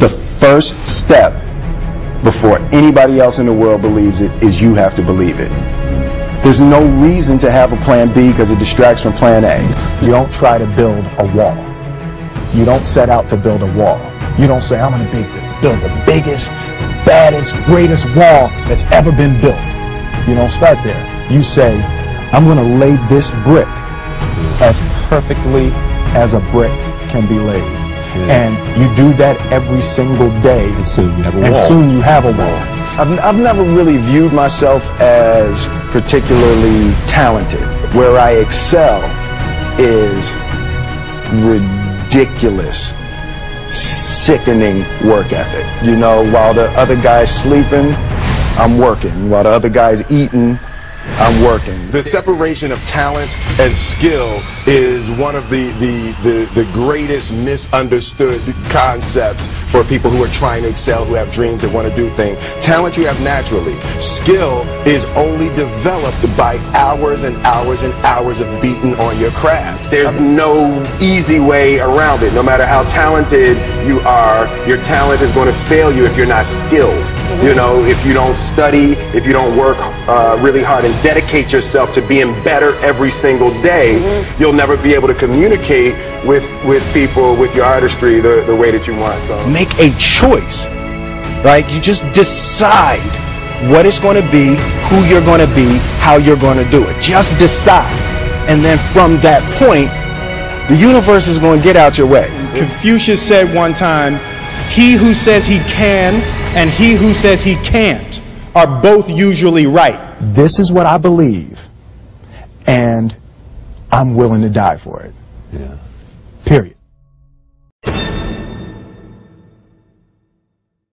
The first step before anybody else in the world believes it is you have to believe it. There's no reason to have a plan B because it distracts from plan A. You don't try to build a wall. You don't set out to build a wall. You don't say, I'm going to build the biggest, baddest, greatest wall that's ever been built. You don't start there. You say, I'm going to lay this brick as perfectly as a brick can be laid. Yeah. And you do that every single day. And soon you have a wall. I've never really viewed myself as particularly talented. Where I excel is ridiculous, sickening work ethic. You know, while the other guy's sleeping, I'm working. While the other guy's eating, I'm working. The separation of talent and skill is one of the greatest misunderstood concepts for people who are trying to excel, who have dreams, that want to do things. Talent you have naturally. Skill is only developed by hours and hours and hours of beating on your craft. There's no easy way around it. No matter how talented you are, your talent is going to fail you if you're not skilled. You know, if you don't study, if you don't work really hard and dedicate yourself to being better every single day, you'll never be able to communicate with people, with your artistry, the way that you want. So make a choice, right? You just decide what it's going to be, who you're going to be, how you're going to do it. Just decide. And then from that point, the universe is going to get out your way. Confucius said one time, he who says he can and he who says he can't are both usually right. This is what I believe, and I'm willing to die for it. Yeah. Period.